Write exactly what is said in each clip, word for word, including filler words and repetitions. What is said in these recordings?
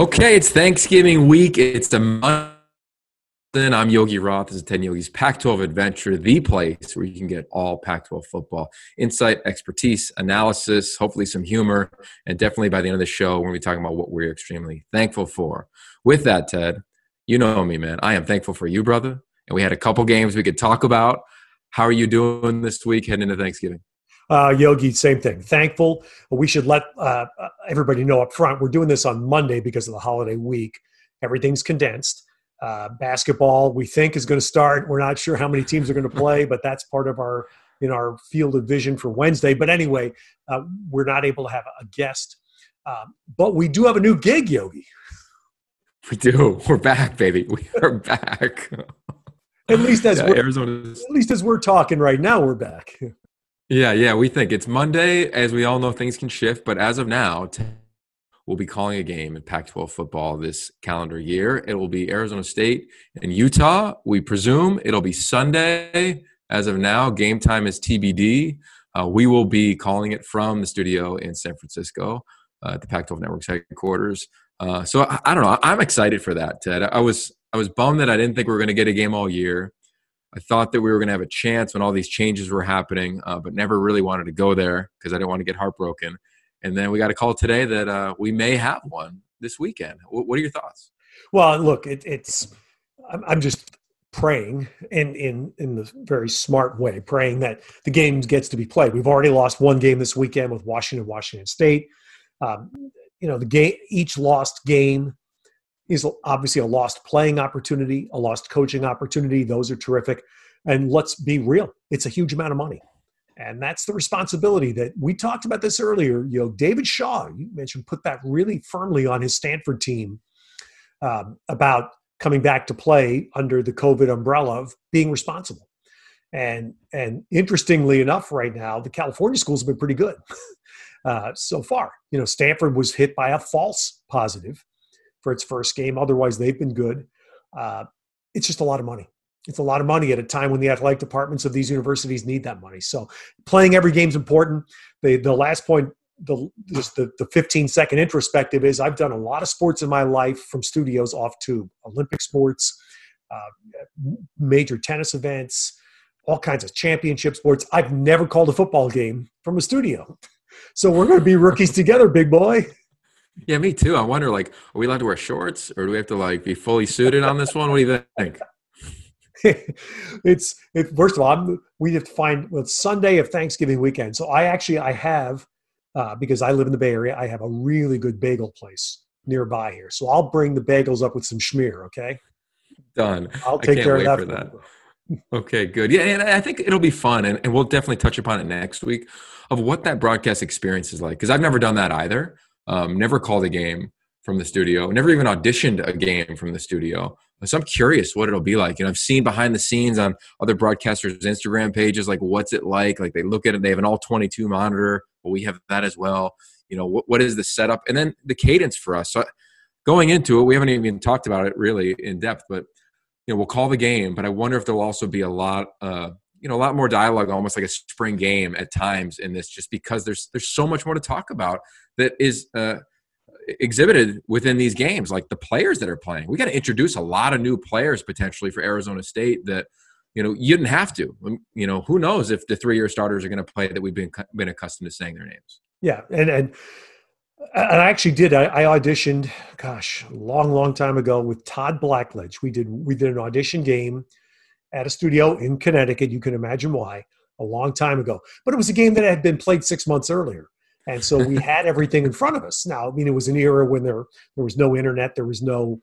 Okay, it's Thanksgiving week. It's the month. I'm Yogi Roth. This is ten Yogi's Pac twelve Adventure, the place where you can get all Pac twelve football insight, expertise, analysis, hopefully some humor, and definitely by the end of the show, we're going to be talking about what we're extremely thankful for. With that, Ted, you know me, man. I am thankful for you, brother. And we had a couple games we could talk about. How are you doing this week heading into Thanksgiving? Uh, Yogi, same thing. Thankful. We should let uh, everybody know up front, we're doing this on Monday because of the holiday week. Everything's condensed. Uh, basketball, we think, is going to start. We're not sure how many teams are going to play, but that's part of our in our field of vision for Wednesday. But anyway, uh, we're not able to have a guest. Uh, but we do have a new gig, Yogi. We do. We're back, baby. We are back. at least as yeah, we're, Arizona. At least as we're talking right now, we're back. Yeah, yeah, we think. It's Monday. As we all know, things can shift. But as of now, we'll be calling a game in Pac twelve football this calendar year. It will be Arizona State and Utah, we presume. It'll be Sunday. As of now, game time is T B D. Uh, we will be calling it from the studio in San Francisco uh, at the Pac twelve Network's headquarters. Uh, so, I, I don't know. I'm excited for that, Ted. I was, I was bummed that I didn't think we were going to get a game all year. I thought that we were going to have a chance when all these changes were happening, uh, but never really wanted to go there because I didn't want to get heartbroken. And then we got a call today that uh, we may have one this weekend. W- what are your thoughts? Well, look, it, it's – I'm just praying in, in, in the very smart way, praying that the game gets to be played. We've already lost one game this weekend with Washington, Washington State. Um, you know, the game, each lost game is obviously a lost playing opportunity, a lost coaching opportunity. Those are terrific. And let's be real. It's a huge amount of money. And that's the responsibility that we talked about this earlier. You know, David Shaw, you mentioned, put that really firmly on his Stanford team um, about coming back to play under the COVID umbrella of being responsible. And and interestingly enough, right now, the California schools have been pretty good uh, so far. You know, Stanford was hit by a false positive for its first game. Otherwise, they've been good. Uh, it's just a lot of money. It's a lot of money at a time when the athletic departments of these universities need that money. So playing every game is important. The the last point, the just the, the fifteen-second introspective is I've done a lot of sports in my life from studios off tube, Olympic sports, uh, major tennis events, all kinds of championship sports. I've never called a football game from a studio. So we're going to be rookies together, big boy. Yeah, me too. I wonder, like, are we allowed to wear shorts or do we have to, like, be fully suited on this one? What do you think? it's it, first of all, I'm, we have to find well, it's Sunday of Thanksgiving weekend. So I actually I have uh, because I live in the Bay Area, I have a really good bagel place nearby here. So I'll bring the bagels up with some schmear. Okay, done. I'll take I can't care wait of that. For that. Okay, good. Yeah, and I think it'll be fun, and, and we'll definitely touch upon it next week of what that broadcast experience is like because I've never done that either. Um, never called a game from the studio. Never even auditioned a game from the studio. So I'm curious what it'll be like. You know, I've seen behind the scenes on other broadcasters' Instagram pages, like what's it like? Like they look at it, they have an all twenty-two monitor, but we have that as well. You know, what, what is the setup? And then the cadence for us. So going into it, we haven't even talked about it really in depth, but, you know, we'll call the game, but I wonder if there'll also be a lot, uh, you know, a lot more dialogue, almost like a spring game at times in this, just because there's, there's so much more to talk about that is, uh, exhibited within these games, like the players that are playing. We got to introduce a lot of new players potentially for Arizona State that, you know, you didn't have to. You know, who knows if the three-year starters are going to play that we've been been accustomed to saying their names. Yeah, and and, and I actually did. I, I auditioned, gosh, a long, long time ago with Todd Blackledge. We did we did an audition game at a studio in Connecticut. You can imagine why. A long time ago, but it was a game that had been played six months earlier. And so we had everything in front of us. Now, I mean, it was an era when there there was no internet, there was no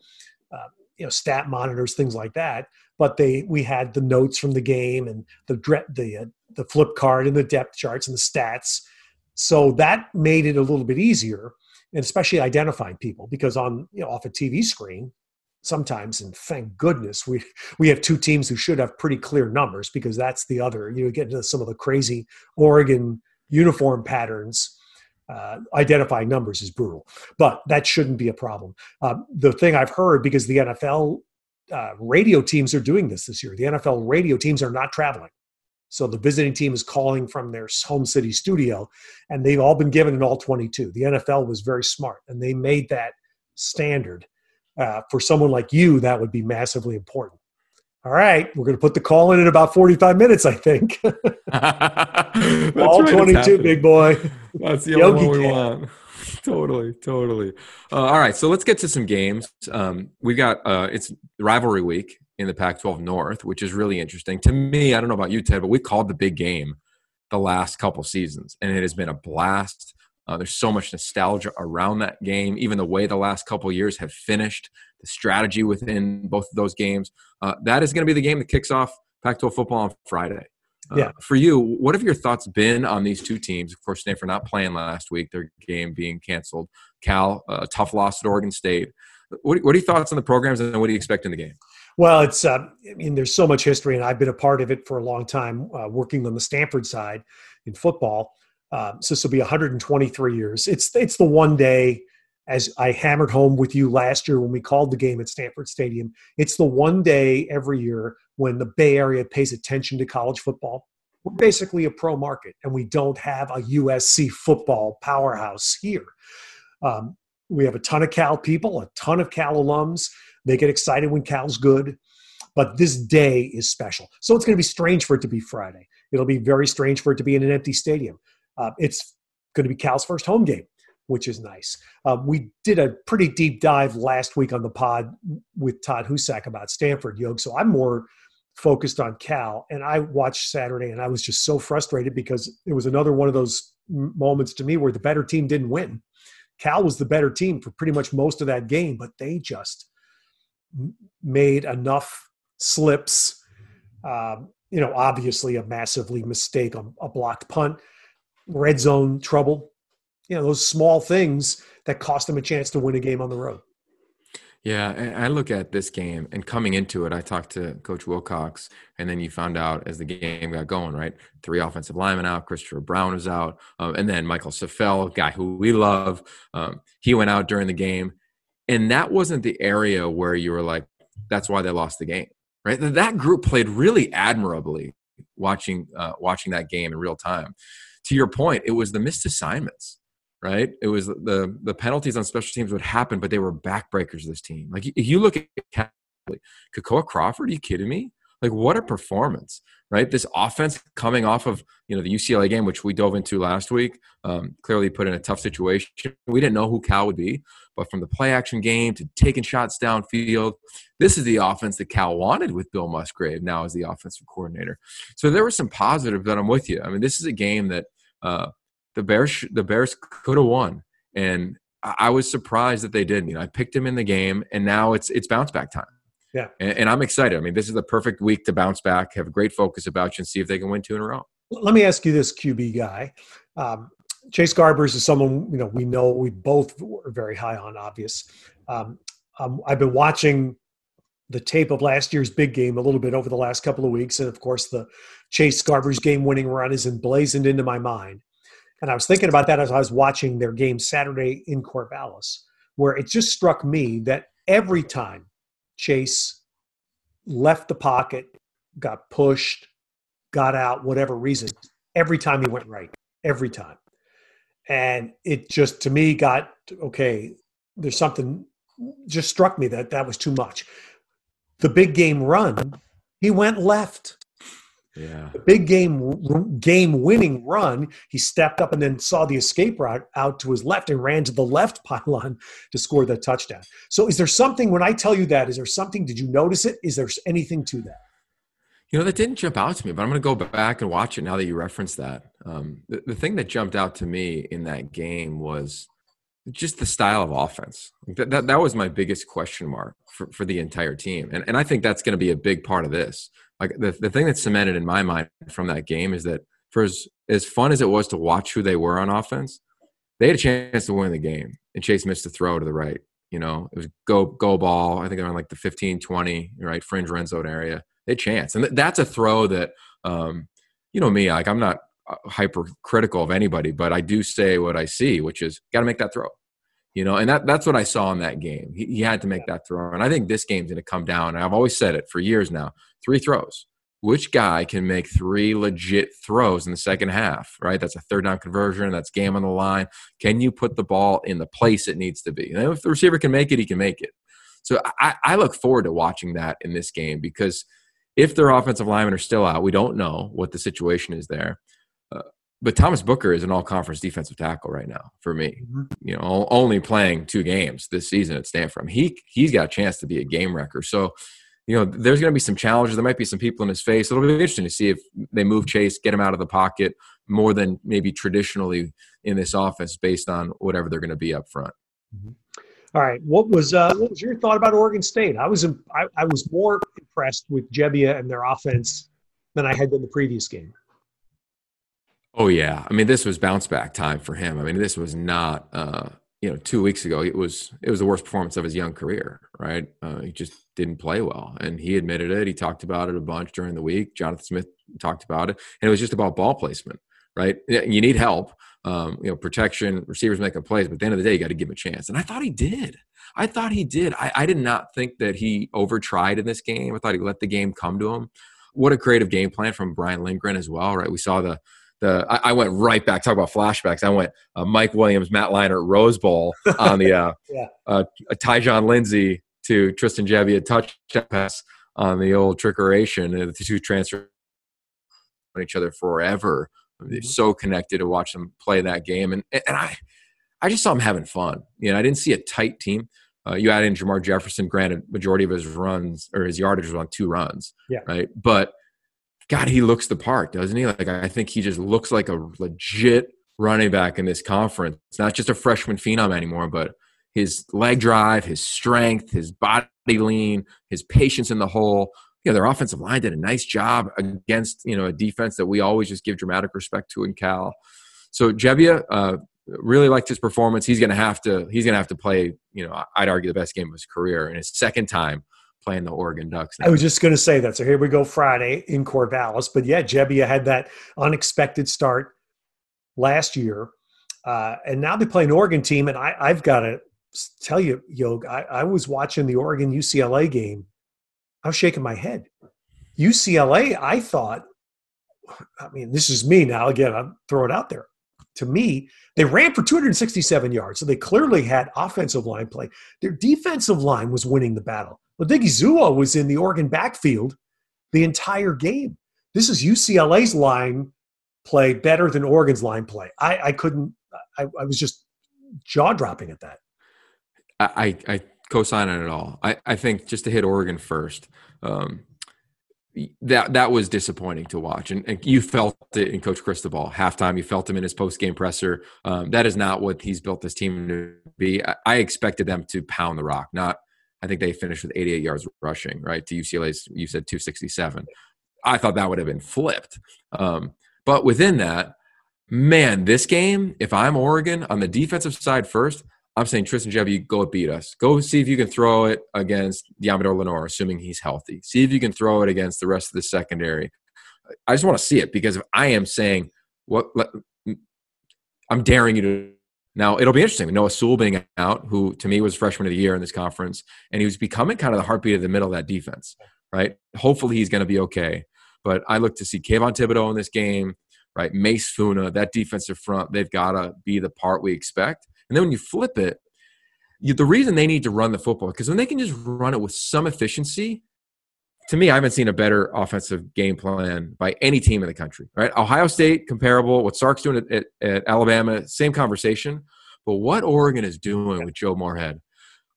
uh, you know stat monitors, things like that. But they we had the notes from the game and the the uh, the flip card and the depth charts and the stats. So that made it a little bit easier, and especially identifying people because on you know off a T V screen sometimes, and thank goodness we we have two teams who should have pretty clear numbers because that's the other you know, get into some of the crazy Oregon uniform patterns. Uh, identifying numbers is brutal, but that shouldn't be a problem. Uh, the thing I've heard, because the N F L uh, radio teams are doing this this year, the N F L radio teams are not traveling. So the visiting team is calling from their home city studio, and they've all been given an all twenty-two. The N F L was very smart, and they made that standard. Uh, for someone like you, that would be massively important. All right, we're going to put the call in in about forty-five minutes, I think. All right, twenty-two, big boy. That's the only one we can. want. Totally, totally. Uh, all right, so let's get to some games. Um, we've got uh, – it's rivalry week in the Pac twelve North, which is really interesting. To me, I don't know about you, Ted, but we called the big game the last couple seasons, and it has been a blast. Uh, there's so much nostalgia around that game, even the way the last couple years have finished, the strategy within both of those games. Uh, that is going to be the game that kicks off Pac twelve football on Friday. Uh, yeah. For you, what have your thoughts been on these two teams? Of course, Stanford not playing last week, their game being canceled. Cal, a uh, tough loss at Oregon State. What, what are your thoughts on the programs, and what do you expect in the game? Well, it's uh, I mean, there's so much history, and I've been a part of it for a long time, uh, working on the Stanford side in football. Um, so this will be one hundred twenty-three years. It's it's the one day, as I hammered home with you last year when we called the game at Stanford Stadium, it's the one day every year when the Bay Area pays attention to college football. We're basically a pro market, and we don't have a U S C football powerhouse here. Um, we have a ton of Cal people, a ton of Cal alums. They get excited when Cal's good. But this day is special. So it's going to be strange for it to be Friday. It'll be very strange for it to be in an empty stadium. Uh, it's going to be Cal's first home game, which is nice. Uh, we did a pretty deep dive last week on the pod with Todd Husak about Stanford, Yogi. So I'm more focused on Cal. And I watched Saturday, and I was just so frustrated because it was another one of those moments to me where the better team didn't win. Cal was the better team for pretty much most of that game, but they just made enough slips, uh, you know, obviously a massively mistake, a, a blocked punt, red zone trouble, you know, those small things that cost them a chance to win a game on the road. Yeah, and I look at this game, and coming into it, I talked to Coach Wilcox, and then you found out as the game got going, right? Three offensive linemen out, Christopher Brown was out, um, and then Michael Saffell, guy who we love, um, he went out during the game. And that wasn't the area where you were like, that's why they lost the game, right? That group played really admirably watching uh, watching that game in real time. To your point, it was the missed assignments, right? It was the the penalties on special teams would happen, but they were backbreakers of this team. Like, if you look at Kakoa Crawford, are you kidding me? Like, what a performance, right? This offense coming off of, you know, the U C L A game, which we dove into last week, um, clearly put in a tough situation. We didn't know who Cal would be, but from the play-action game to taking shots downfield, this is the offense that Cal wanted with Bill Musgrave now as the offensive coordinator. So there was some positive that I'm with you. I mean, this is a game that, Uh, the Bears, the Bears could have won, and I was surprised that they didn't. You know, I picked them in the game, and now it's it's bounce back time. Yeah, and, and I'm excited. I mean, this is the perfect week to bounce back, have a great focus about you, and see if they can win two in a row. Let me ask you this, Q B guy, um, Chase Garbers is someone you know we know we both are very high on. Obvious, um, um, I've been watching the tape of last year's big game a little bit over the last couple of weeks. And, of course, the Chase Garbers game-winning run is emblazoned into my mind. And I was thinking about that as I was watching their game Saturday in Corvallis, where it just struck me that every time Chase left the pocket, got pushed, got out, whatever reason, every time he went right, every time. And it just, to me, got, okay, there's something just struck me that that was too much. The big game run, he went left. Yeah. The big game game winning run, he stepped up and then saw the escape route out to his left and ran to the left pylon to score the touchdown. So is there something, when I tell you that, is there something, did you notice it? Is there anything to that? You know, that didn't jump out to me, but I'm going to go back and watch it now that you referenced that. Um, the, the thing that jumped out to me in that game was just the style of offense. That, that, that was my biggest question mark for, for the entire team. And, and I think that's going to be a big part of this. Like, the, the thing that's cemented in my mind from that game is that for as, as fun as it was to watch who they were on offense, they had a chance to win the game. And Chase missed a throw to the right. You know, it was go, go ball. I think around like the fifteen, twenty, right, fringe red zone area. They had a chance. And th- that's a throw that, um, you know me, like I'm not hypercritical of anybody, but I do say what I see, which is got to make that throw, you know, and that that's what I saw in that game. He, he had to make that throw. And I think this game's going to come down. And I've always said it for years now, three throws. which guy can make three legit throws in the second half, right? That's a third down conversion. That's game on the line. Can you put the ball in the place it needs to be? And if the receiver can make it, he can make it. So I, I look forward to watching that in this game, because if their offensive linemen are still out, we don't know what the situation is there. Uh, but Thomas Booker is an all-conference defensive tackle right now for me, you know, only playing two games this season at Stanford. I mean, he, he's got a chance to be a game wrecker. So, you know, there's going to be some challenges. There might be some people in his face. It'll be interesting to see if they move Chase, get him out of the pocket more than maybe traditionally in this offense based on whatever they're going to be up front. Mm-hmm. All right. What was uh, what was your thought about Oregon State? I was I, I was more impressed with Jebbia and their offense than I had been the previous game. Oh, yeah. I mean, this was bounce back time for him. I mean, this was not, uh, you know, two weeks ago. It was it was the worst performance of his young career, right? Uh, he just didn't play well, and he admitted it. He talked about it a bunch during the week. Jonathan Smith talked about it, and it was just about ball placement, right? You need help. Um, you know, protection, receivers making plays, but at the end of the day, you got to give him a chance. And I thought he did. I thought he did. I, I did not think that he overtried in this game. I thought he let the game come to him. What a creative game plan from Brian Lindgren as well, right? We saw the the. I, I went right back. Talk about flashbacks. I went uh, Mike Williams, Matt Leinart, Rose Bowl on the uh, yeah. uh, Tyjon Lindsey to Tristan Jebbia touchdown pass on the old trickeration. The two transfer on each other forever. They're so connected to watch them play that game. And and I I just saw them having fun. You know, I didn't see a tight team. Uh, you add in Jamar Jefferson, granted, majority of his runs or his yardage was on two runs. Yeah. Right. But, God, he looks the part, doesn't he? Like, I think he just looks like a legit running back in this conference. It's not just a freshman phenom anymore, but his leg drive, his strength, his body lean, his patience in the hole. You know, their offensive line did a nice job against, you know, a defense that we always just give dramatic respect to in Cal. So Jebbia, uh, really liked his performance. He's going to have to, he's going to have to play, you know, I'd argue the best game of his career and his second time playing the Oregon Ducks. Now. I was just going to say that. So here we go Friday in Corvallis. But yeah, Jebbia had that unexpected start last year. Uh, and now they play an Oregon team. And I, I've got to tell you, Yog, I, I was watching the Oregon U C L A game. I was shaking my head. U C L A, I thought, I mean, this is me now. Again, I'll throw it out there. To me, they ran for two hundred sixty-seven yards, so they clearly had offensive line play. Their defensive line was winning the battle. Odighi Zua was in the Oregon backfield the entire game. This is U C L A's line play better than Oregon's line play. I, I couldn't I, – I was just jaw-dropping at that. I, I – Co-sign on it all. I, I think just to hit Oregon first, um, that that was disappointing to watch. And, and you felt it in Coach Cristobal halftime. You felt him in his post-game presser. Um, that is not what he's built this team to be. I, I expected them to pound the rock. Not, I think they finished with eighty-eight yards rushing, right, to U C L A's, you said two sixty-seven. I thought that would have been flipped. Um, but within that, man, this game, if I'm Oregon on the defensive side first, I'm saying, Tristan Jebbia, go beat us. Go see if you can throw it against Diamador Lenore, assuming he's healthy. See if you can throw it against the rest of the secondary. I just want to see it, because if I am saying, what, let, I'm daring you to. Now, it'll be interesting. Noah Sewell being out, who to me was freshman of the year in this conference, and he was becoming kind of the heartbeat of the middle of that defense, right? Hopefully he's going to be okay. But I look to see Kayvon Thibodeau in this game, right? Mace Funa, that defensive front, they've got to be the part we expect. And then when you flip it, you, the reason they need to run the football, because when they can just run it with some efficiency, to me, I haven't seen a better offensive game plan by any team in the country, right? Ohio State, comparable. What Sark's doing at, at, at Alabama, same conversation. But what Oregon is doing with Joe Moorhead,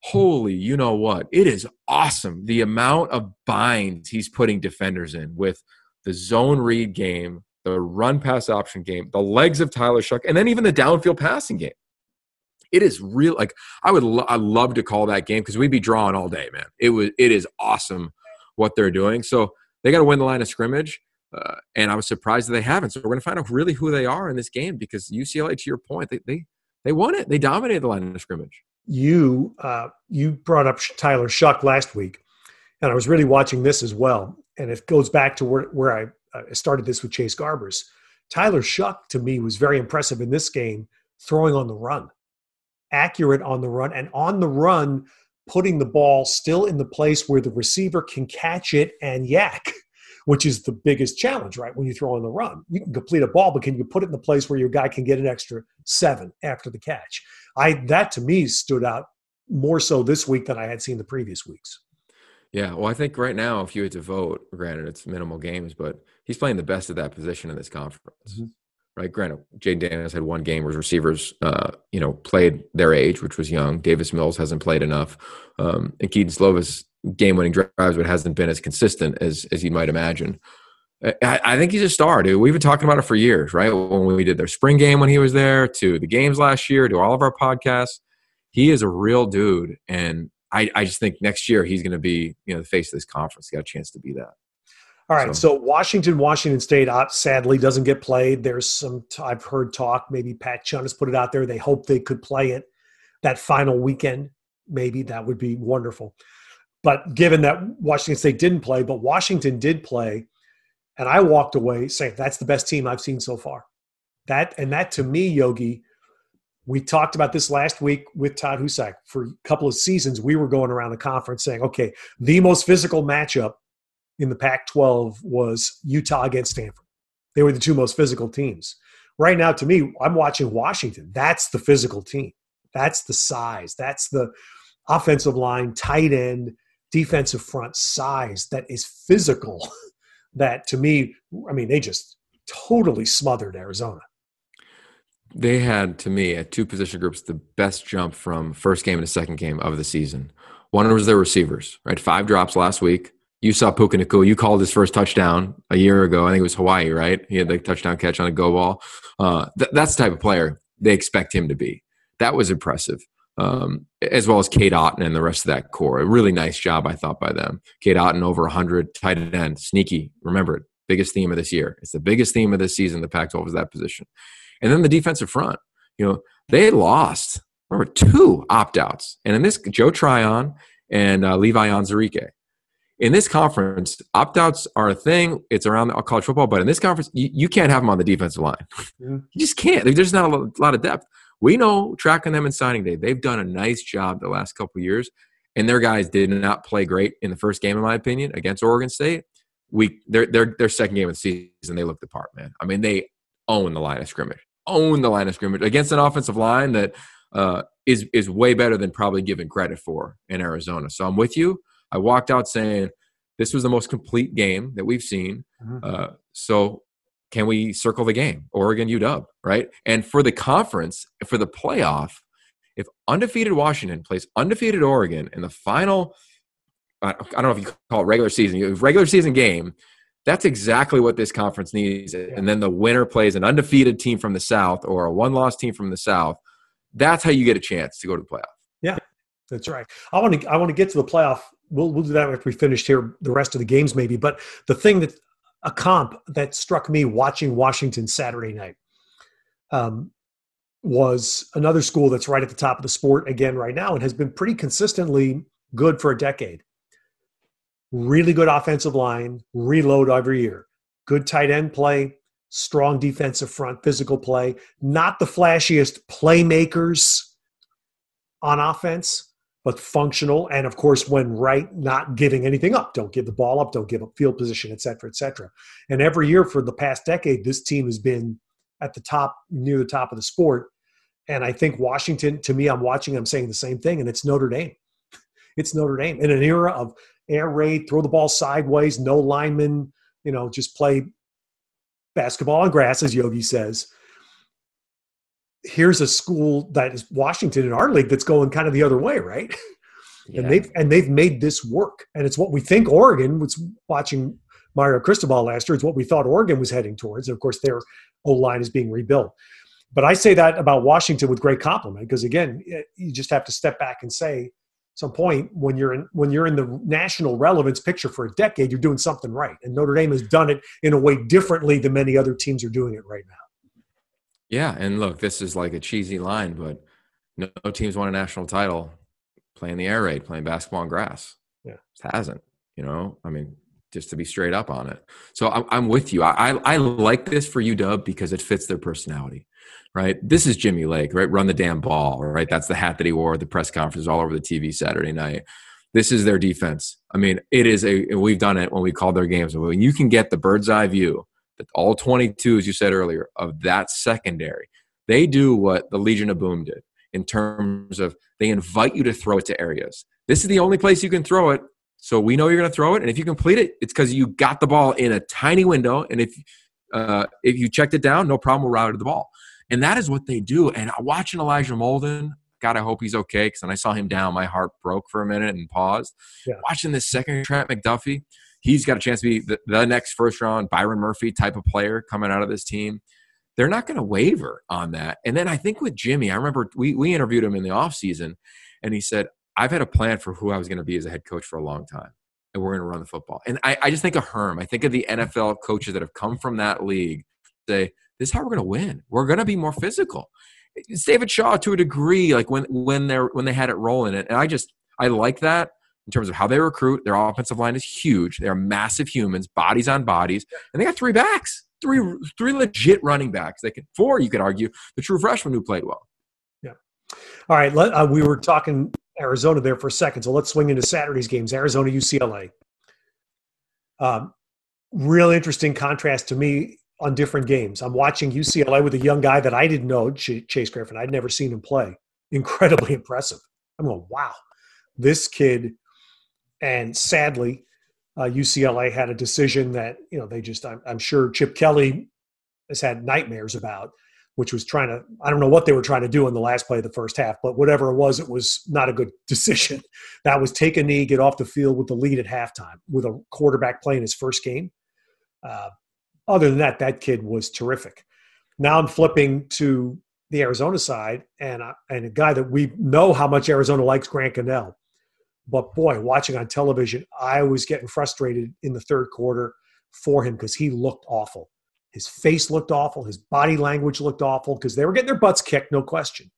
holy, you know what? It is awesome. The amount of binds he's putting defenders in with the zone read game, the run-pass option game, the legs of Tyler Shough, and then even the downfield passing game. It is real. Like I would, lo- I love to call that game, because we'd be drawing all day, man. It was, it is awesome what they're doing. So they got to win the line of scrimmage, uh, and I was surprised that they haven't. So we're going to find out really who they are in this game, because U C L A, to your point, they they, they won it. They dominated the line of scrimmage. You uh, you brought up Tyler Shough last week, and I was really watching this as well. And it goes back to where where I uh, started this with Chase Garbers. Tyler Shough to me was very impressive in this game, throwing on the run. Accurate on the run, and on the run, putting the ball still in the place where the receiver can catch it and yak, which is the biggest challenge, right? When you throw on the run, you can complete a ball, but can you put it in the place where your guy can get an extra seven after the catch? I, that to me stood out more so this week than I had seen the previous weeks. Yeah. Well, I think right now, if you had to vote, granted it's minimal games, but he's playing the best of that position in this conference, mm-hmm. right? Granted, Jaden Daniels had one game where receivers, uh, you know, played their age, which was young. Davis Mills hasn't played enough. Um, and Keaton Slovis game-winning drives, but hasn't been as consistent as, as you might imagine. I, I think he's a star, dude. We've been talking about it for years, right? When we did their spring game when he was there, to the games last year, to all of our podcasts. He is a real dude, and I, I just think next year he's going to be, you know, the face of this conference. He got a chance to be that. All right, so, so Washington, Washington State, sadly, doesn't get played. There's some – I've heard talk. Maybe Pat Chun has put it out there. They hope they could play it that final weekend. Maybe that would be wonderful. But given that Washington State didn't play, but Washington did play, and I walked away saying that's the best team I've seen so far. That and that to me, Yogi, we talked about this last week with Todd Husak. For a couple of seasons, we were going around the conference saying, okay, the most physical matchup in the Pac twelve was Utah against Stanford. They were the two most physical teams. Right now, to me, I'm watching Washington. That's the physical team. That's the size. That's the offensive line, tight end, defensive front, size that is physical. That to me, I mean, they just totally smothered Arizona. They had, to me, at two position groups, the best jump from first game to second game of the season. One was their receivers, right? Five drops last week. You saw Puka Nacua. You called his first touchdown a year ago. I think it was Hawaii, right? He had the touchdown catch on a go ball. Uh, th- that's the type of player they expect him to be. That was impressive. Um, as well as Cade Otton and the rest of that core. A really nice job, I thought, by them. Cade Otton over one hundred, tight end, sneaky. Remember it, biggest theme of this year. It's the biggest theme of this season, the Pac twelve is that position. And then the defensive front, you know, they lost, remember, two opt-outs. And in this, Joe Tryon and uh, Levi Onwuzurike. In this conference, opt-outs are a thing. It's around college football, but in this conference, you, you can't have them on the defensive line. Yeah. You just can't. There's not a lot of depth. We know tracking them in signing day, they've done a nice job the last couple of years, and their guys did not play great in the first game, in my opinion, against Oregon State. We their their their second game of the season, they looked the part, man. I mean, they own the line of scrimmage, own the line of scrimmage against an offensive line that uh, is is way better than probably given credit for in Arizona. So I'm with you. I walked out saying this was the most complete game that we've seen. Uh, so. Can we circle the game? Oregon, U W, right? And for the conference, for the playoff, if undefeated Washington plays undefeated Oregon in the final, I don't know if you call it regular season, regular season game, that's exactly what this conference needs. And then the winner plays an undefeated team from the South or a one-loss team from the South. That's how you get a chance to go to the playoff. Yeah, that's right. I want to I want to get to the playoff. We'll, we'll do that after we finish here, the rest of the games maybe. But the thing that – a comp that struck me watching Washington Saturday night um, was another school that's right at the top of the sport again right now and has been pretty consistently good for a decade. Really good offensive line, reload every year. Good tight end play, strong defensive front, physical play. Not the flashiest playmakers on offense, but functional, and of course, when right, not giving anything up. Don't give the ball up, don't give up field position, et cetera, et cetera. And every year for the past decade, this team has been at the top, near the top of the sport. And I think Washington, to me, I'm watching, I'm saying the same thing, and it's Notre Dame. It's Notre Dame. In an era of air raid, throw the ball sideways, no linemen, you know, just play basketball on grass, as Yogi says. Here's a school that is Washington in our league that's going kind of the other way, right? Yeah. And they've and they've made this work. And it's what we think Oregon was watching Mario Cristobal last year. It's what we thought Oregon was heading towards. And, of course, their O-line is being rebuilt. But I say that about Washington with great compliment because, again, you just have to step back and say at some point when you're in, when you're in the national relevance picture for a decade, you're doing something right. And Notre Dame has done it in a way differently than many other teams are doing it right now. Yeah, and look, this is like a cheesy line, but no, no team's won a national title playing the air raid, playing basketball on grass. Yeah, it hasn't. You know, I mean, just to be straight up on it. So I'm, I'm with you. I, I I like this for U W because it fits their personality, right? This is Jimmy Lake, right? Run the damn ball, right? That's the hat that he wore at the press conference all over the T V Saturday night. This is their defense. I mean, it is a – we've done it when we called their games. When you can get the bird's eye view, that all twenty-two, as you said earlier, of that secondary, they do what the Legion of Boom did in terms of they invite you to throw it to areas. This is the only place you can throw it, so we know you're going to throw it. And if you complete it, it's because you got the ball in a tiny window. And if uh, if you checked it down, no problem, we'll route the ball. And that is what they do. And watching Elijah Molden, God, I hope he's okay, because when I saw him down, my heart broke for a minute and paused. Yeah. Watching this second Trent McDuffie, he's got a chance to be the, the next first-round Byron Murphy type of player coming out of this team. They're not going to waver on that. And then I think with Jimmy, I remember we, we interviewed him in the offseason, and he said, I've had a plan for who I was going to be as a head coach for a long time, and we're going to run the football. And I, I just think of Herm. I think of the N F L coaches that have come from that league say, this is how we're going to win. We're going to be more physical. It's David Shaw to a degree, like when when they when they had it rolling. And I just I like that in terms of how they recruit. Their offensive line is huge. They're massive humans, bodies on bodies, and they got three backs, three three legit running backs. They could four, you could argue, the true freshman who played well. Yeah. All right, let, uh, we were talking Arizona there for a second, so let's swing into Saturday's games. Arizona, U C L A. Um, real interesting contrast to me. On different games. I'm watching U C L A with a young guy that I didn't know, Chase Griffin. I'd never seen him play. Incredibly impressive. I'm going, wow, this kid. And sadly, uh, U C L A had a decision that, you know, they just, I'm, I'm sure Chip Kelly has had nightmares about, which was trying to, I don't know what they were trying to do in the last play of the first half, but whatever it was, it was not a good decision. That was take a knee, get off the field with the lead at halftime with a quarterback playing his first game. Uh, Other than that, that kid was terrific. Now I'm flipping to the Arizona side, and I, and a guy that we know how much Arizona likes, Grant Gunnell. But, boy, watching on television, I was getting frustrated in the third quarter for him because he looked awful. His face looked awful. His body language looked awful because they were getting their butts kicked, no question.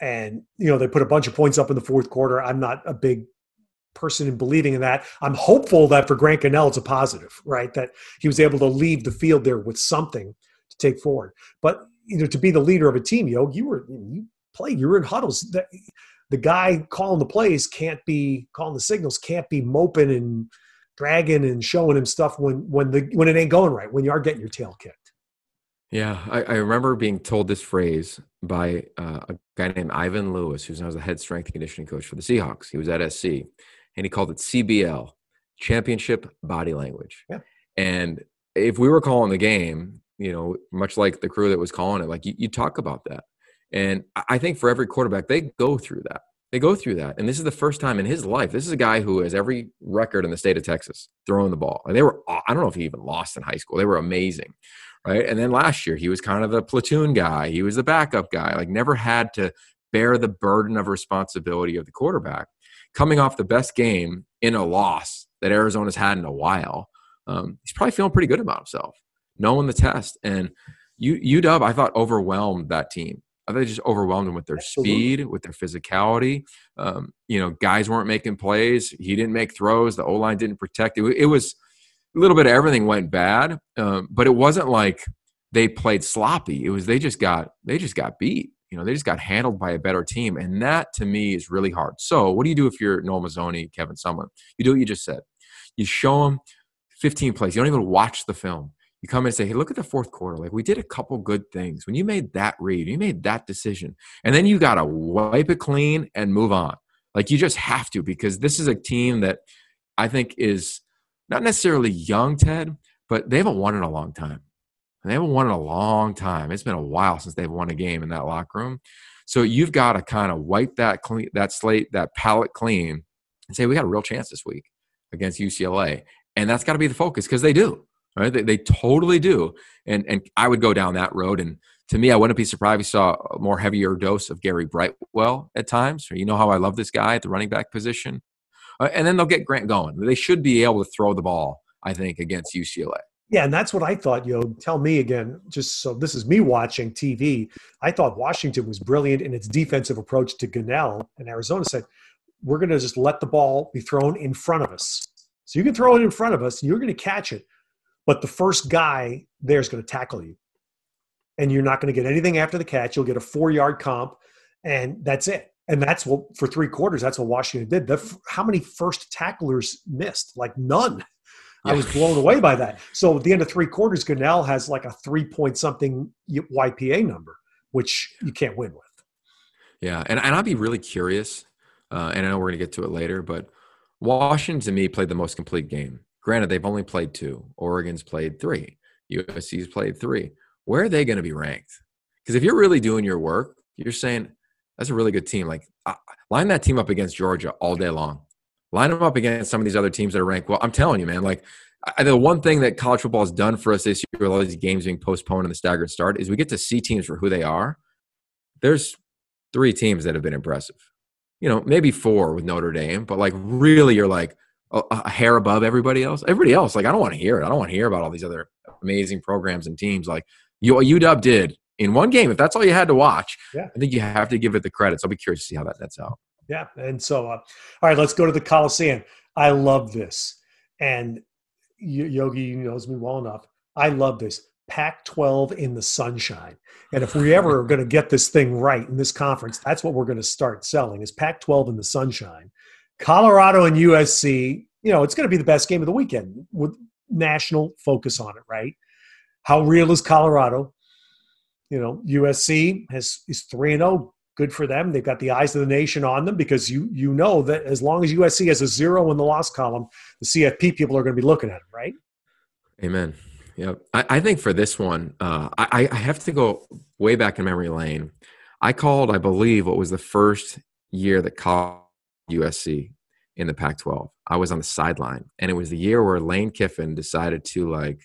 And, you know, they put a bunch of points up in the fourth quarter. I'm not a big person in believing in that. I'm hopeful that for Grant Gunnell, it's a positive, right? That he was able to leave the field there with something to take forward. But, you know, to be the leader of a team, yo, you were, you played, you were in huddles. The, the guy calling the plays can't be, calling the signals can't be moping and dragging and showing him stuff when, when the, when it ain't going right, when you are getting your tail kicked. Yeah. I, I remember being told this phrase by uh, a guy named Ivan Lewis, who's now the head strength and conditioning coach for the Seahawks. He was at S C. And he called it C B L, Championship Body Language. Yeah. And if we were calling the game, you know, much like the crew that was calling it, like you, you talk about that. And I think for every quarterback, they go through that. They go through that. And this is the first time in his life. This is a guy who has every record in the state of Texas throwing the ball. And they were, I don't know if he even lost in high school. They were amazing, right? And then last year, he was kind of the platoon guy. He was the backup guy, like never had to bear the burden of responsibility of the quarterback. Coming off the best game in a loss that Arizona's had in a while, um, he's probably feeling pretty good about himself, knowing the test. And U- UW, I thought, overwhelmed that team. I thought they just overwhelmed them with their Absolutely. speed, with their physicality. Um, you know, guys weren't making plays. He didn't make throws. The O-line didn't protect. It, it was a little bit of everything went bad, um, but it wasn't like they played sloppy. It was they just got they just got beat. You know, they just got handled by a better team. And that, to me, is really hard. So what do you do if you're Noah Mazzoni, Kevin Sumlin? You do what you just said. You show them fifteen plays. You don't even watch the film. You come in and say, hey, look at the fourth quarter. Like, we did a couple good things. When you made that read, you made that decision. And then you got to wipe it clean and move on. Like, you just have to, because this is a team that I think is not necessarily young, Ted, but they haven't won in a long time. And they haven't won in a long time. It's been a while since they've won a game in that locker room. So you've got to kind of wipe that clean, that slate, that palette clean and say, we got a real chance this week against U C L A. And that's got to be the focus because they do. Right? They, they totally do. And and I would go down that road. And to me, I wouldn't be surprised if we saw a more heavier dose of Gary Brightwell at times. You know how I love this guy at the running back position. Uh, and then they'll get Grant going. They should be able to throw the ball, I think, against U C L A. Yeah, and that's what I thought, yo. Tell me again, just so this is me watching T V. I thought Washington was brilliant in its defensive approach to Gunnell, and Arizona said, we're going to just let the ball be thrown in front of us. So you can throw it in front of us, you're going to catch it, but the first guy there is going to tackle you. And you're not going to get anything after the catch. You'll get a four-yard comp, and that's it. And that's what, for three quarters, that's what Washington did. The, how many first tacklers missed? Like none. I was blown away by that. So at the end of three quarters, Gunnell has like a three-point-something Y P A number, which you can't win with. Yeah, and, and I'd be really curious, uh, and I know we're going to get to it later, but Washington, to me, played the most complete game. Granted, they've only played two. Oregon's played three. U S C's played three. Where are they going to be ranked? Because if you're really doing your work, you're saying, that's a really good team. Like, uh, line that team up against Georgia all day long. Line them up against some of these other teams that are ranked. Well, I'm telling you, man, like I, the one thing that college football has done for us this year with all these games being postponed and the staggered start is we get to see teams for who they are. There's three teams that have been impressive. You know, maybe four with Notre Dame, but like really you're like a, a hair above everybody else. Everybody else, like I don't want to hear it. I don't want to hear about all these other amazing programs and teams like U W did in one game. If that's all you had to watch, yeah. I think you have to give it the credit. So I'll be curious to see how that nets out. Yeah, and so, uh, all right, let's go to the Coliseum. I love this. And Yogi knows me well enough. I love this. Pac twelve in the sunshine. And if we ever are going to get this thing right in this conference, that's what we're going to start selling is Pac twelve in the sunshine. Colorado and U S C, you know, it's going to be the best game of the weekend with national focus on it, right? How real is Colorado? You know, U S C has is three and oh. Good for them. They've got the eyes of the nation on them because you you know that as long as U S C has a zero in the loss column, the C F P people are going to be looking at them, right? Amen. Yeah, I, I think for this one, uh, I, I have to go way back in memory lane. I called, I believe, what was the first year that called U S C in the Pac twelve. I was on the sideline, and it was the year where Lane Kiffin decided to like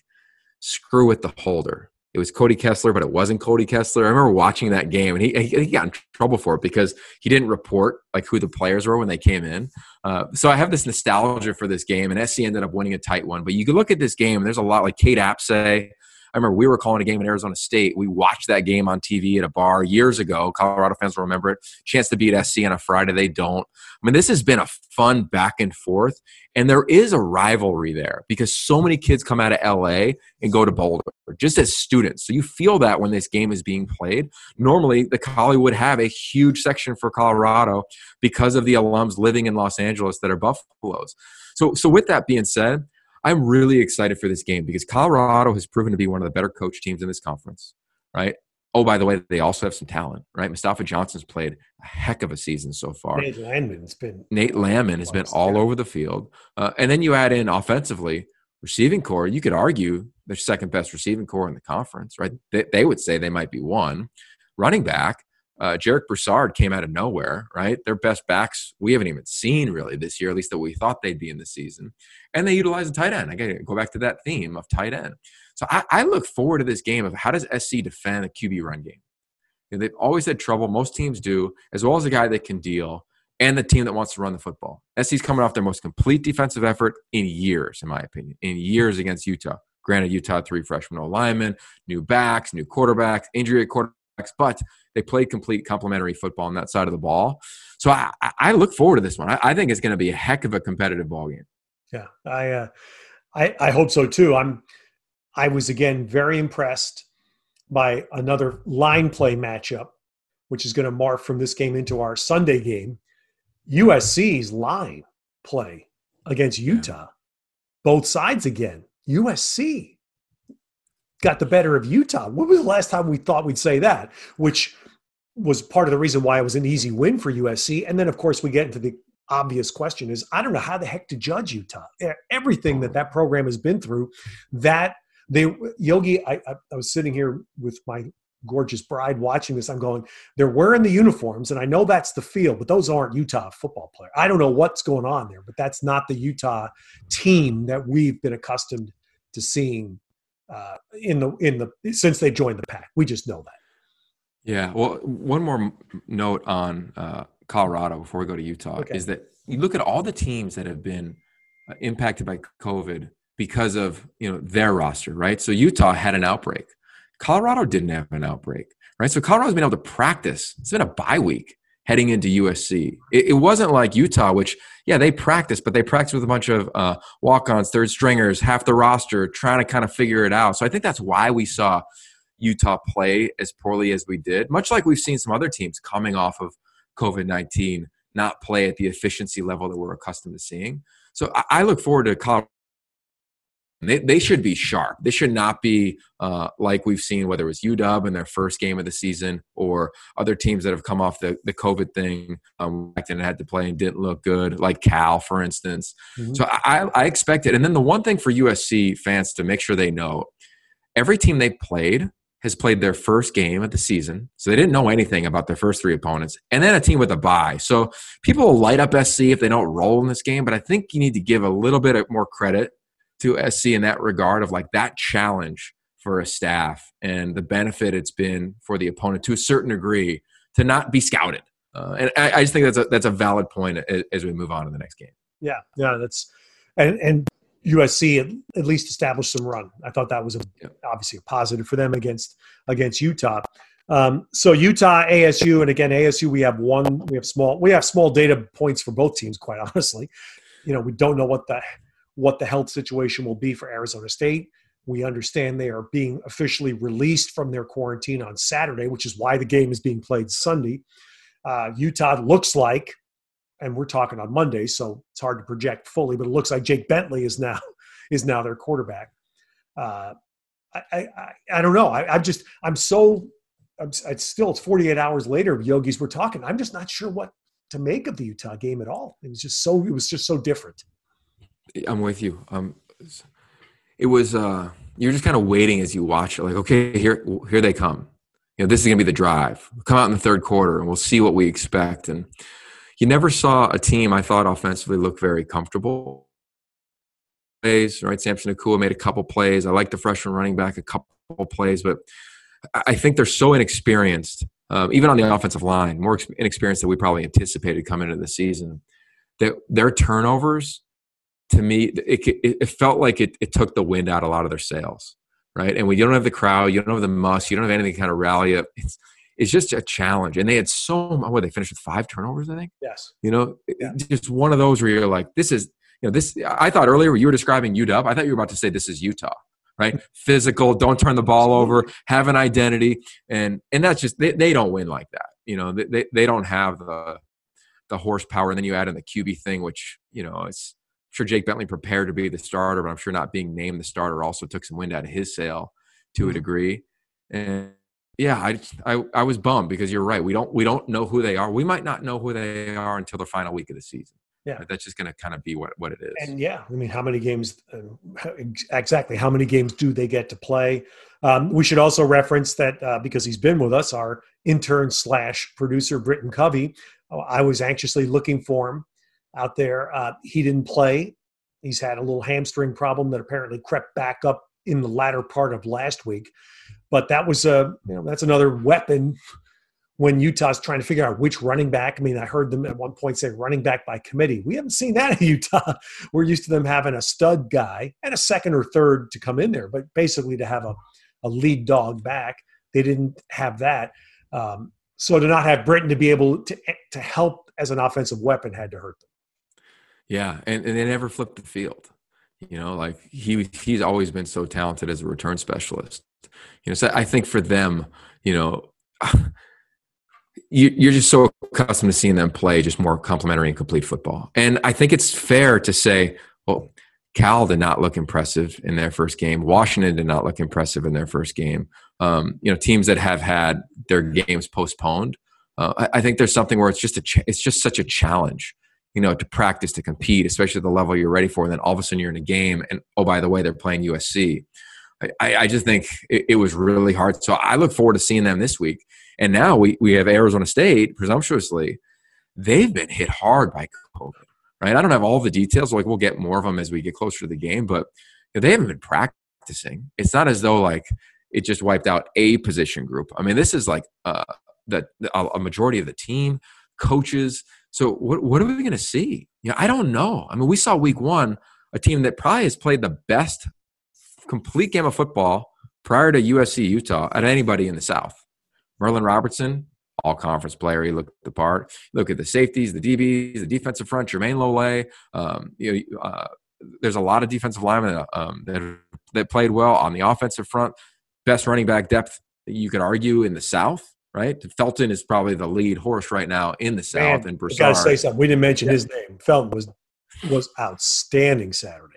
screw with the holder. It was Cody Kessler, but it wasn't Cody Kessler. I remember watching that game, and he, he got in trouble for it because he didn't report like who the players were when they came in. Uh, so I have this nostalgia for this game, and S C ended up winning a tight one. But you can look at this game, and there's a lot like Cade Otton. I remember we were calling a game in Arizona State. We watched that game on T V at a bar years ago. Colorado fans will remember it. Chance to beat S C on a Friday. They don't. I mean, this has been a fun back and forth, and there is a rivalry there because so many kids come out of L A and go to Boulder just as students. So you feel that when this game is being played. Normally, the Collie would have a huge section for Colorado because of the alums living in Los Angeles that are Buffaloes. So, so with that being said, I'm really excited for this game because Colorado has proven to be one of the better coach teams in this conference, right? Oh, by the way, they also have some talent, right? Mustafa Johnson's played a heck of a season so far. Nate Landman's been Nate Landman has been all over the field. Uh, and then you add in offensively, receiving core, you could argue their second best receiving core in the conference, right? They, they would say they might be one. Running back, uh, Jarek Broussard came out of nowhere, right? Their best backs we haven't even seen really this year, at least that we thought they'd be in the season. And they utilize a tight end. I got to go back to that theme of tight end. So I, I look forward to this game of how does S C defend the Q B run game? You know, they've always had trouble. Most teams do, as well as a guy that can deal and the team that wants to run the football. S C's coming off their most complete defensive effort in years, in my opinion, in years against Utah. Granted, Utah had three freshmen linemen, new backs, new quarterbacks, injury at quarterbacks, but they played complete complementary football on that side of the ball. So I, I look forward to this one. I, I think it's going to be a heck of a competitive ball game. Yeah, I, uh, I, I hope so too. I'm. I was, again, very impressed by another line play matchup, which is going to morph from this game into our Sunday game. U S C's line play against Utah. Both sides again. U S C got the better of Utah. When was the last time we thought we'd say that? Which was part of the reason why it was an easy win for U S C. And then, of course, we get into the obvious question is, I don't know how the heck to judge Utah. Everything that that program has been through, that – They Yogi, I, I was sitting here with my gorgeous bride watching this. I'm going, they're wearing the uniforms, and I know that's the field, but those aren't Utah football players. I don't know what's going on there, but that's not the Utah team that we've been accustomed to seeing uh, in the in the since they joined the pack. We just know that. Yeah. Well, one more note on uh, Colorado before we go to Utah okay. is that you look at all the teams that have been impacted by COVID because of, you know, their roster, right? So Utah had an outbreak. Colorado didn't have an outbreak, right? So Colorado's been able to practice. It's been a bye week heading into U S C. It, it wasn't like Utah, which, yeah, they practiced, but they practiced with a bunch of uh, walk-ons, third stringers, half the roster, trying to kind of figure it out. So I think that's why we saw Utah play as poorly as we did, much like we've seen some other teams coming off of COVID nineteen not play at the efficiency level that we're accustomed to seeing. So I, I look forward to Colorado. They, they should be sharp. They should not be uh, like we've seen, whether it was U W in their first game of the season or other teams that have come off the, the COVID thing um, and had to play and didn't look good, like Cal, for instance. Mm-hmm. So I, I expect it. And then the one thing for U S C fans to make sure they know, every team they played has played their first game of the season. So they didn't know anything about their first three opponents. And then a team with a bye. So people will light up S C if they don't roll in this game. But I think you need to give a little bit more credit to S C in that regard of like that challenge for a staff and the benefit it's been for the opponent to a certain degree to not be scouted. Uh, and I, I just think that's a, that's a valid point as, as we move on to the next game. Yeah. Yeah. That's, and, and, U S C at least established some run. I thought that was a, obviously a positive for them against against Utah. Um, so Utah, A S U, and again A S U, we have one. We have small. We have small data points for both teams. Quite honestly, you know, we don't know what the what the health situation will be for Arizona State. We understand they are being officially released from their quarantine on Saturday, which is why the game is being played Sunday. Uh, Utah looks like. And we're talking on Monday, so it's hard to project fully. But it looks like Jake Bentley is now is now their quarterback. Uh, I, I I don't know. I, I'm just I'm so I'm, it's still it's forty-eight hours later. Yogis, we're talking. I'm just not sure what to make of the Utah game at all. It was just so it was just so different. I'm with you. Um, it was uh, you're just kind of waiting as you watch it. Like, okay, here here they come. You know, this is gonna be the drive. We'll come out in the third quarter, and we'll see what we expect. And you never saw a team, I thought, offensively look very comfortable. Plays, right? Samson Nakua made a couple plays. I like the freshman running back a couple plays, but I think they're so inexperienced, um, even on the offensive line, more inexperienced than we probably anticipated coming into the season. That their turnovers, to me, it, it, it felt like it, it took the wind out of a lot of their sails, right? And when you don't have the crowd, you don't have the muss, you don't have anything to kind of rally up. It's, It's just a challenge. And they had so much, what, they finished with five turnovers, I think? Yes. You know, yeah. Just one of those where you're like, this is, you know, this, I thought earlier you were describing U W, I thought you were about to say this is Utah, right? Physical, don't turn the ball over, have an identity. And and that's just, they, they don't win like that. You know, they they don't have the the horsepower. And then you add in the Q B thing, which, you know, it's, I'm sure Jake Bentley prepared to be the starter, but I'm sure not being named the starter also took some wind out of his sail to a degree. And, yeah, I, I I was bummed because you're right. We don't we don't know who they are. We might not know who they are until the final week of the season. Yeah, but that's just going to kind of be what, what it is. And yeah, I mean, how many games uh, exactly? How many games do they get to play? Um, we should also reference that uh, because he's been with us, our intern slash producer Britton Covey. I was anxiously looking for him out there. Uh, he didn't play. He's had a little hamstring problem that apparently crept back up in the latter part of last week. But that was a, you know, that's another weapon when Utah's trying to figure out which running back. I mean, I heard them at one point say running back by committee. We haven't seen that in Utah. We're used to them having a stud guy and a second or third to come in there, but basically to have a, a lead dog back, they didn't have that. Um, so to not have Britton to be able to to help as an offensive weapon had to hurt them. Yeah, and, and they never flipped the field. You know, like he he's always been so talented as a return specialist. You know, so I think for them, you know, you, you're just so accustomed to seeing them play just more complimentary and complete football. And I think it's fair to say, well, Cal did not look impressive in their first game. Washington did not look impressive in their first game. Um, you know, teams that have had their games postponed, uh, I, I think there's something where it's just a ch- it's just such a challenge, you know, to practice, to compete, especially at the level you're ready for. And then all of a sudden you're in a game, and oh, by the way, they're playing U S C. I, I just think it, it was really hard. So I look forward to seeing them this week. And now we, we have Arizona State, presumptuously. They've been hit hard by COVID, right? I don't have all the details. Like, we'll get more of them as we get closer to the game. But they haven't been practicing. It's not as though, like, it just wiped out a position group. I mean, this is, like, uh, the, a majority of the team, coaches. So what, what are we going to see? You know, I don't know. I mean, we saw week one, a team that probably has played the best complete game of football prior to U S C Utah at anybody in the South. Merlin Robertson, all conference player. He looked the part. Look at the safeties, the D Bs, the defensive front, Jermaine Lole. Um, you know, uh, there's a lot of defensive linemen that, um, that that played well on the offensive front. Best running back depth you could argue in the South. right? Felton is probably the lead horse right now in the South. Man, and Broussard. I gotta say something. We didn't mention yeah. his name. Felton was was outstanding Saturday.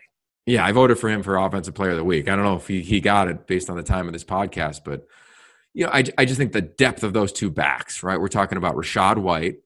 Yeah, I voted for him for Offensive Player of the Week. I don't know if he, he got it based on the time of this podcast, but you know, I I just think the depth of those two backs, right? We're talking about Rachaad White,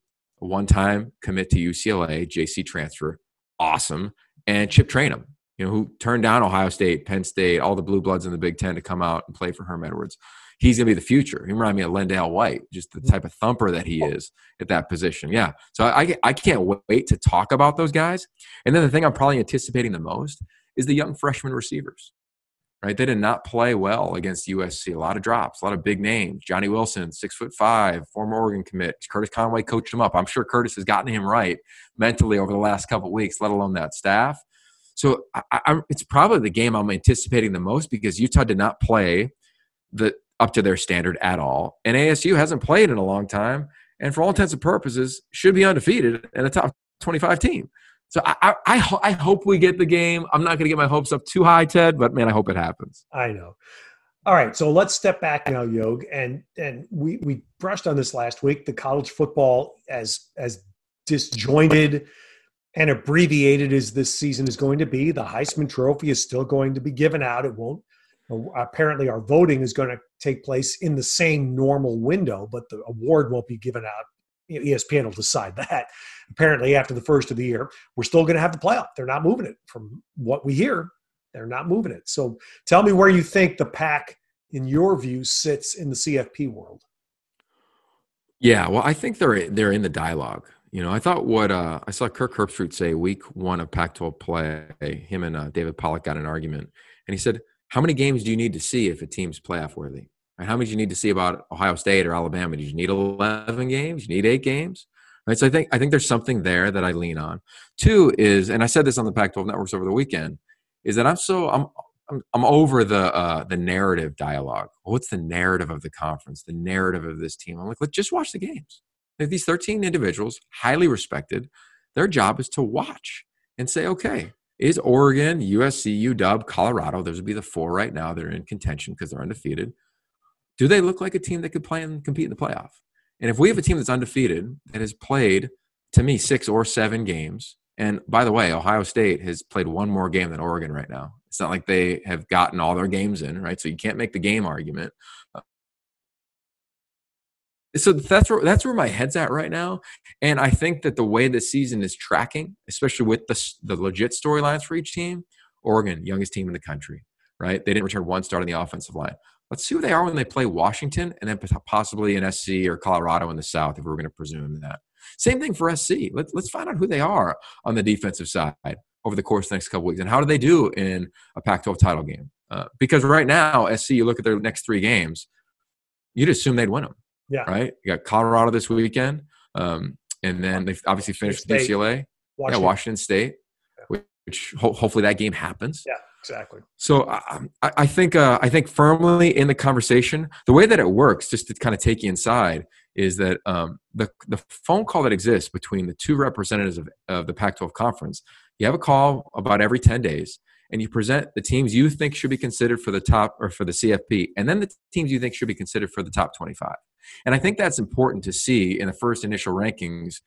a one-time commit to U C L A, J C transfer, awesome, and Chip Trainum, you know, who turned down Ohio State, Penn State, all the blue bloods in the Big Ten to come out and play for Herm Edwards. He's going to be the future. He reminded me of Lendale White, just the type of thumper that he is at that position. Yeah. So I, I can't wait to talk about those guys. And then the thing I'm probably anticipating the most is the young freshman receivers, right? They did not play well against U S C. A lot of drops, a lot of big names. Johnny Wilson, six foot five, former Oregon commit. Curtis Conway coached him up. I'm sure Curtis has gotten him right mentally over the last couple of weeks, let alone that staff. So I, I, it's probably the game I'm anticipating the most because Utah did not play the up to their standard at all. And A S U hasn't played in a long time and for all intents and purposes should be undefeated and a top twenty-five team. So I I, I, ho- I hope we get the game. I'm not going to get my hopes up too high, Ted, but man, I hope it happens. I know. All right, so let's step back now, Yog. And and we, we brushed on this last week, the college football as as disjointed and abbreviated as this season is going to be. The Heisman Trophy is still going to be given out. It won't. Apparently our voting is going to take place in the same normal window, but the award won't be given out. E S P N will decide that apparently after the first of the year. We're still going to have the playoff. They're not moving it. From what we hear, they're not moving it. So tell me where you think the pack, in your view, sits in the C F P world. Yeah, well, I think they're they're in the dialogue. You know, I thought what uh, I saw Kirk Herbstreit say week one of Pac twelve play, him and uh, David Pollack got an argument, and he said, how many games do you need to see if a team's playoff worthy? And how many do you need to see about Ohio State or Alabama? Do you need eleven games? Do you need eight games? Right. So I think I think there's something there that I lean on. Two is, and I said this on the Pac twelve networks over the weekend, is that I'm so I'm I'm, I'm over the uh, the narrative dialogue. Well, what's the narrative of the conference? The narrative of this team? I'm like, let's just watch the games. Like, these thirteen individuals, highly respected, their job is to watch and say, okay, is Oregon, U S C, U W, Colorado, those would be the four right now that are in contention because they're undefeated. Do they look like a team that could play and compete in the playoff? And if we have a team that's undefeated and has played, to me, six or seven games, and by the way, Ohio State has played one more game than Oregon right now. It's not like they have gotten all their games in, right? So you can't make the game argument. So that's where, that's where my head's at right now. And I think that the way the season is tracking, especially with the, the legit storylines for each team, Oregon, youngest team in the country, right? They didn't return one start on the offensive line. Let's see who they are when they play Washington and then possibly an S C or Colorado in the South, if we're going to presume that. Same thing for S C. Let's, let's find out who they are on the defensive side over the course of the next couple of weeks. And how do they do in a Pac twelve title game? Uh, because right now, S C, you look at their next three games, you'd assume they'd win them. Yeah. Right. You got Colorado this weekend, um, and then they obviously finished with U C L A, Washington, yeah, Washington State, yeah. which, which ho- hopefully that game happens. Yeah, exactly. So I, I think uh, I think firmly in the conversation, the way that it works, just to kind of take you inside, is that um, the the phone call that exists between the two representatives of, of the Pac twelve conference. You have a call about every ten days, and you present the teams you think should be considered for the top or for the C F P, and then the teams you think should be considered for the top twenty-five. And I think that's important to see in the first initial rankings.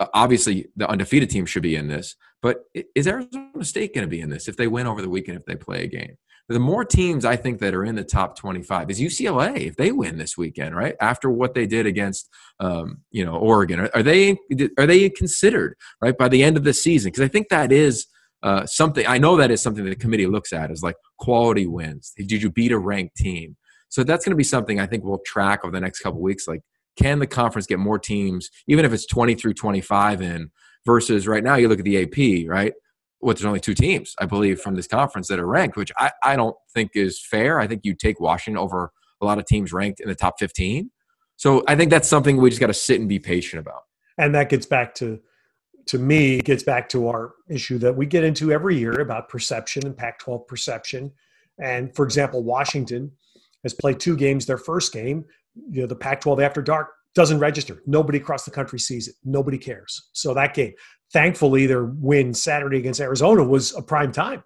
Uh, obviously, the undefeated team should be in this, but is Arizona State going to be in this if they win over the weekend, if they play a game? The more teams I think that are in the top twenty-five is U C L A, if they win this weekend, right? After what they did against, um, you know, Oregon, are, are they are they considered, right, by the end of the season? Because I think that is uh, something – I know that is something that the committee looks at is like quality wins. Did you beat a ranked team? So that's going to be something I think we'll track over the next couple of weeks. Like, can the conference get more teams, even if it's twenty through twenty-five in, versus right now you look at the A P, right? Well, there's only two teams, I believe, from this conference that are ranked, which I, I don't think is fair. I think you take Washington over a lot of teams ranked in the top fifteen. So I think that's something we just got to sit and be patient about. And that gets back to, to me, gets back to our issue that we get into every year about perception and Pac twelve perception. And, for example, Washington – has played two games. Their first game, you know, the Pac twelve after dark doesn't register. Nobody across the country sees it. Nobody cares. So that game, thankfully, their win Saturday against Arizona was a prime time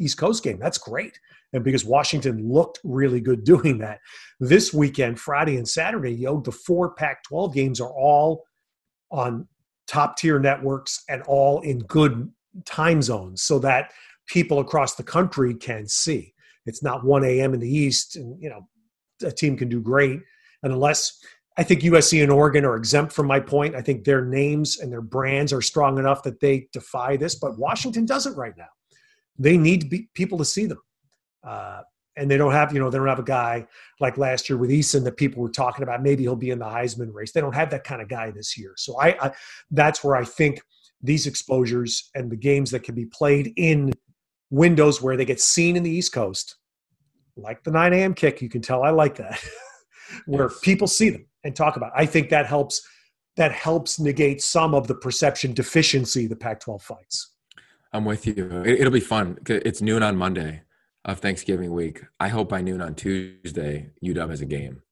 East Coast game. That's great. And because Washington looked really good doing that. This weekend, Friday and Saturday, yo, the four Pac twelve games are all on top-tier networks and all in good time zones so that people across the country can see. It's not one a.m. in the East, and, you know, a team can do great. And unless I think U S C and Oregon are exempt from my point. I think their names and their brands are strong enough that they defy this, but Washington doesn't right now. They need to be, people to see them. Uh, and they don't have, you know, they don't have a guy like last year with Eason that people were talking about. Maybe he'll be in the Heisman race. They don't have that kind of guy this year. So I, I that's where I think these exposures and the games that can be played in windows where they get seen in the East Coast, like the nine a.m. kick, you can tell I like that, where yes. people see them and talk about it. I think that helps, that helps negate some of the perception deficiency the Pac twelve fights. I'm with you. It, it'll be fun. It's noon on Monday of Thanksgiving week. I hope by noon on Tuesday, U W has a game.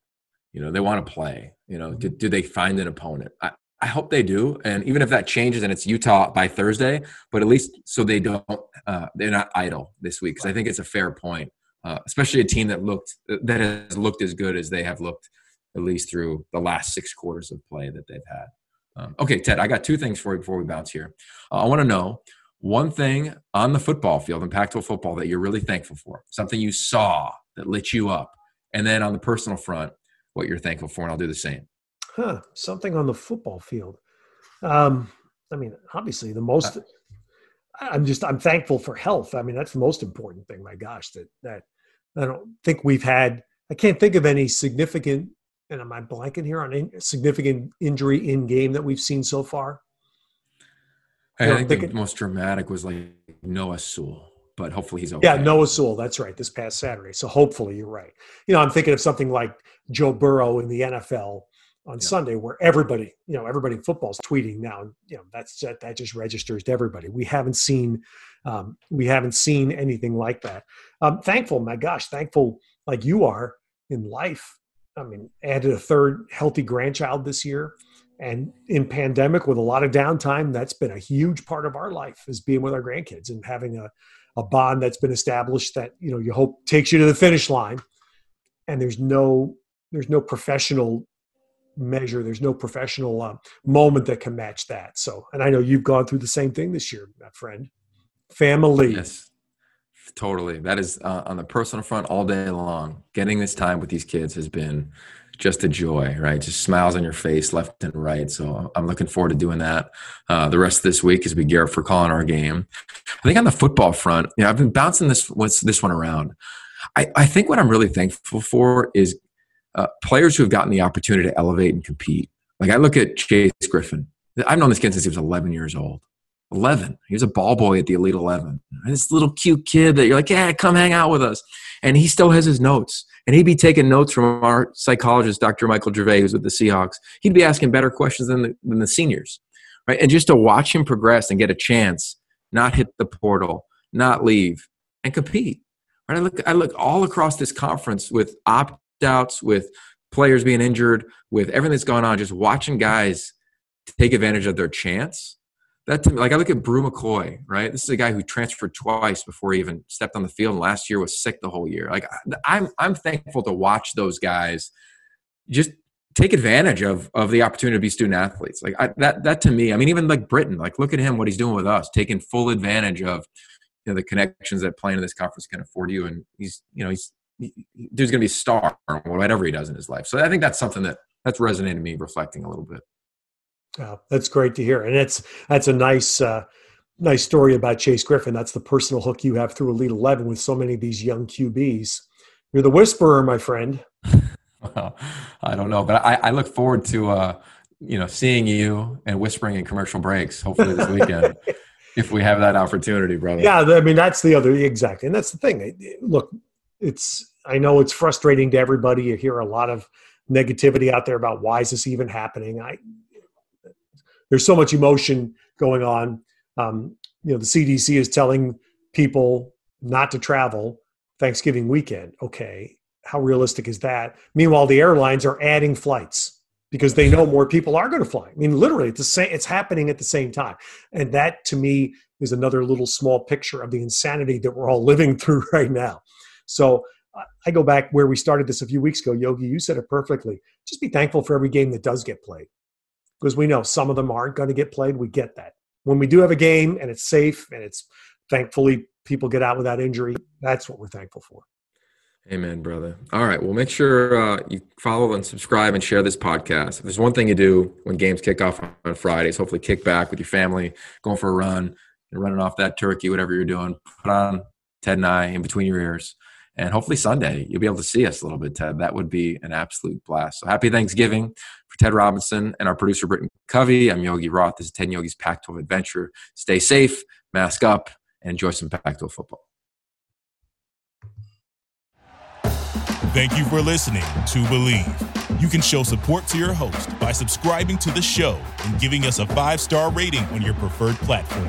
You know, they want to play. You know, do, do they find an opponent? I, I hope they do. And even if that changes and it's Utah by Thursday, but at least so they don't, uh, they're not idle this week. Because I think it's a fair point, uh, especially a team that looked, that has looked as good as they have looked, at least through the last six quarters of play that they've had. Um, okay, Ted, I got two things for you before we bounce here. Uh, I want to know one thing on the football field, in Pac twelve football, that you're really thankful for, something you saw that lit you up, and then on the personal front, what you're thankful for, and I'll do the same. Huh, something on the football field. Um, I mean, obviously the most uh, – I'm just – I'm thankful for health. I mean, that's the most important thing, my gosh, that that I don't think we've had – I can't think of any significant – and am I blanking here on in, significant injury in game that we've seen so far? I you know, think thinking, the most dramatic was like Noah Sewell, but hopefully he's okay. Yeah, Noah Sewell, that's right, this past Saturday. So hopefully you're right. You know, I'm thinking of something like Joe Burrow in the N F L on yeah. Sunday, where everybody, you know, everybody in football is tweeting now. And, you know, that's that, that just registers to everybody. We haven't seen, um, we haven't seen anything like that. I'm thankful, my gosh, thankful like you are in life. I mean, added a third healthy grandchild this year, and in pandemic with a lot of downtime, that's been a huge part of our life, is being with our grandkids and having a, a bond that's been established that, you know, you hope takes you to the finish line. And there's no, there's no professional measure. There's no professional uh, moment that can match that. So, and I know you've gone through the same thing this year, my friend, family. Yes. Totally. That is uh, on the personal front all day long. Getting this time with these kids has been just a joy, right? Just smiles on your face left and right. So I'm looking forward to doing that uh, the rest of this week as we gear up for calling our game. I think on the football front, you know, I've been bouncing this this one around. I, I think what I'm really thankful for is uh, players who have gotten the opportunity to elevate and compete. Like I look at Chase Griffin. I've known this kid since he was eleven years old. eleven. He was a ball boy at the Elite eleven. And this little cute kid that you're like, yeah, come hang out with us. And he still has his notes. And he'd be taking notes from our psychologist, Doctor Michael Gervais, who's with the Seahawks. He'd be asking better questions than the, than the seniors, right? And just to watch him progress and get a chance, not hit the portal, not leave, and compete. Right? I look, I look all across this conference with opt-outs, with players being injured, with everything that's going on, just watching guys take advantage of their chance. That to me, like I look at Brew McCoy, right? This is a guy who transferred twice before he even stepped on the field, and last year was sick the whole year. Like I'm, I'm thankful to watch those guys just take advantage of of the opportunity to be student athletes. Like I, that, that to me, I mean, even like Britton, like look at him, what he's doing with us, taking full advantage of you know, the connections that playing in this conference can afford you, and he's, you know, he's he, dude's gonna be a star or whatever he does in his life. So I think that's something that that's resonated with me, reflecting a little bit. Uh, that's great to hear. And it's, that's a nice, uh, nice story about Chase Griffin. That's the personal hook you have through Elite eleven with so many of these young Q Bs. You're the whisperer, my friend. Well, I don't know, but I, I look forward to, uh, you know, seeing you and whispering in commercial breaks, hopefully this weekend, if we have that opportunity, brother. Yeah. I mean, that's the other, exactly. And that's the thing. Look, it's, I know it's frustrating to everybody. You hear a lot of negativity out there about why is this even happening? I, There's so much emotion going on. Um, you know, the C D C is telling people not to travel Thanksgiving weekend. Okay, how realistic is that? Meanwhile, the airlines are adding flights. because they know more people are going to fly. I mean, literally, it's the same, it's happening at the same time. And that, to me, is another little small picture of the insanity that we're all living through right now. So I go back where we started this a few weeks ago. Yogi, you said it perfectly. Just be thankful for every game that does get played, because we know some of them aren't going to get played. We get that. When we do have a game and it's safe and it's thankfully people get out without injury, that's what we're thankful for. Amen, brother. All right. Well, make sure uh, you follow and subscribe and share this podcast. If there's one thing you do when games kick off on Fridays, hopefully kick back with your family, going for a run, and running off that turkey, whatever you're doing, put on Ted and I in between your ears. And hopefully Sunday, you'll be able to see us a little bit, Ted. That would be an absolute blast. So happy Thanksgiving for Ted Robinson and our producer, Britton Covey. I'm Yogi Roth. This is Ted and Yogi's Pac twelve Adventure. Stay safe, mask up, and enjoy some Pac twelve football. Thank you for listening to Believe. You can show support to your host by subscribing to the show and giving us a five-star rating on your preferred platform.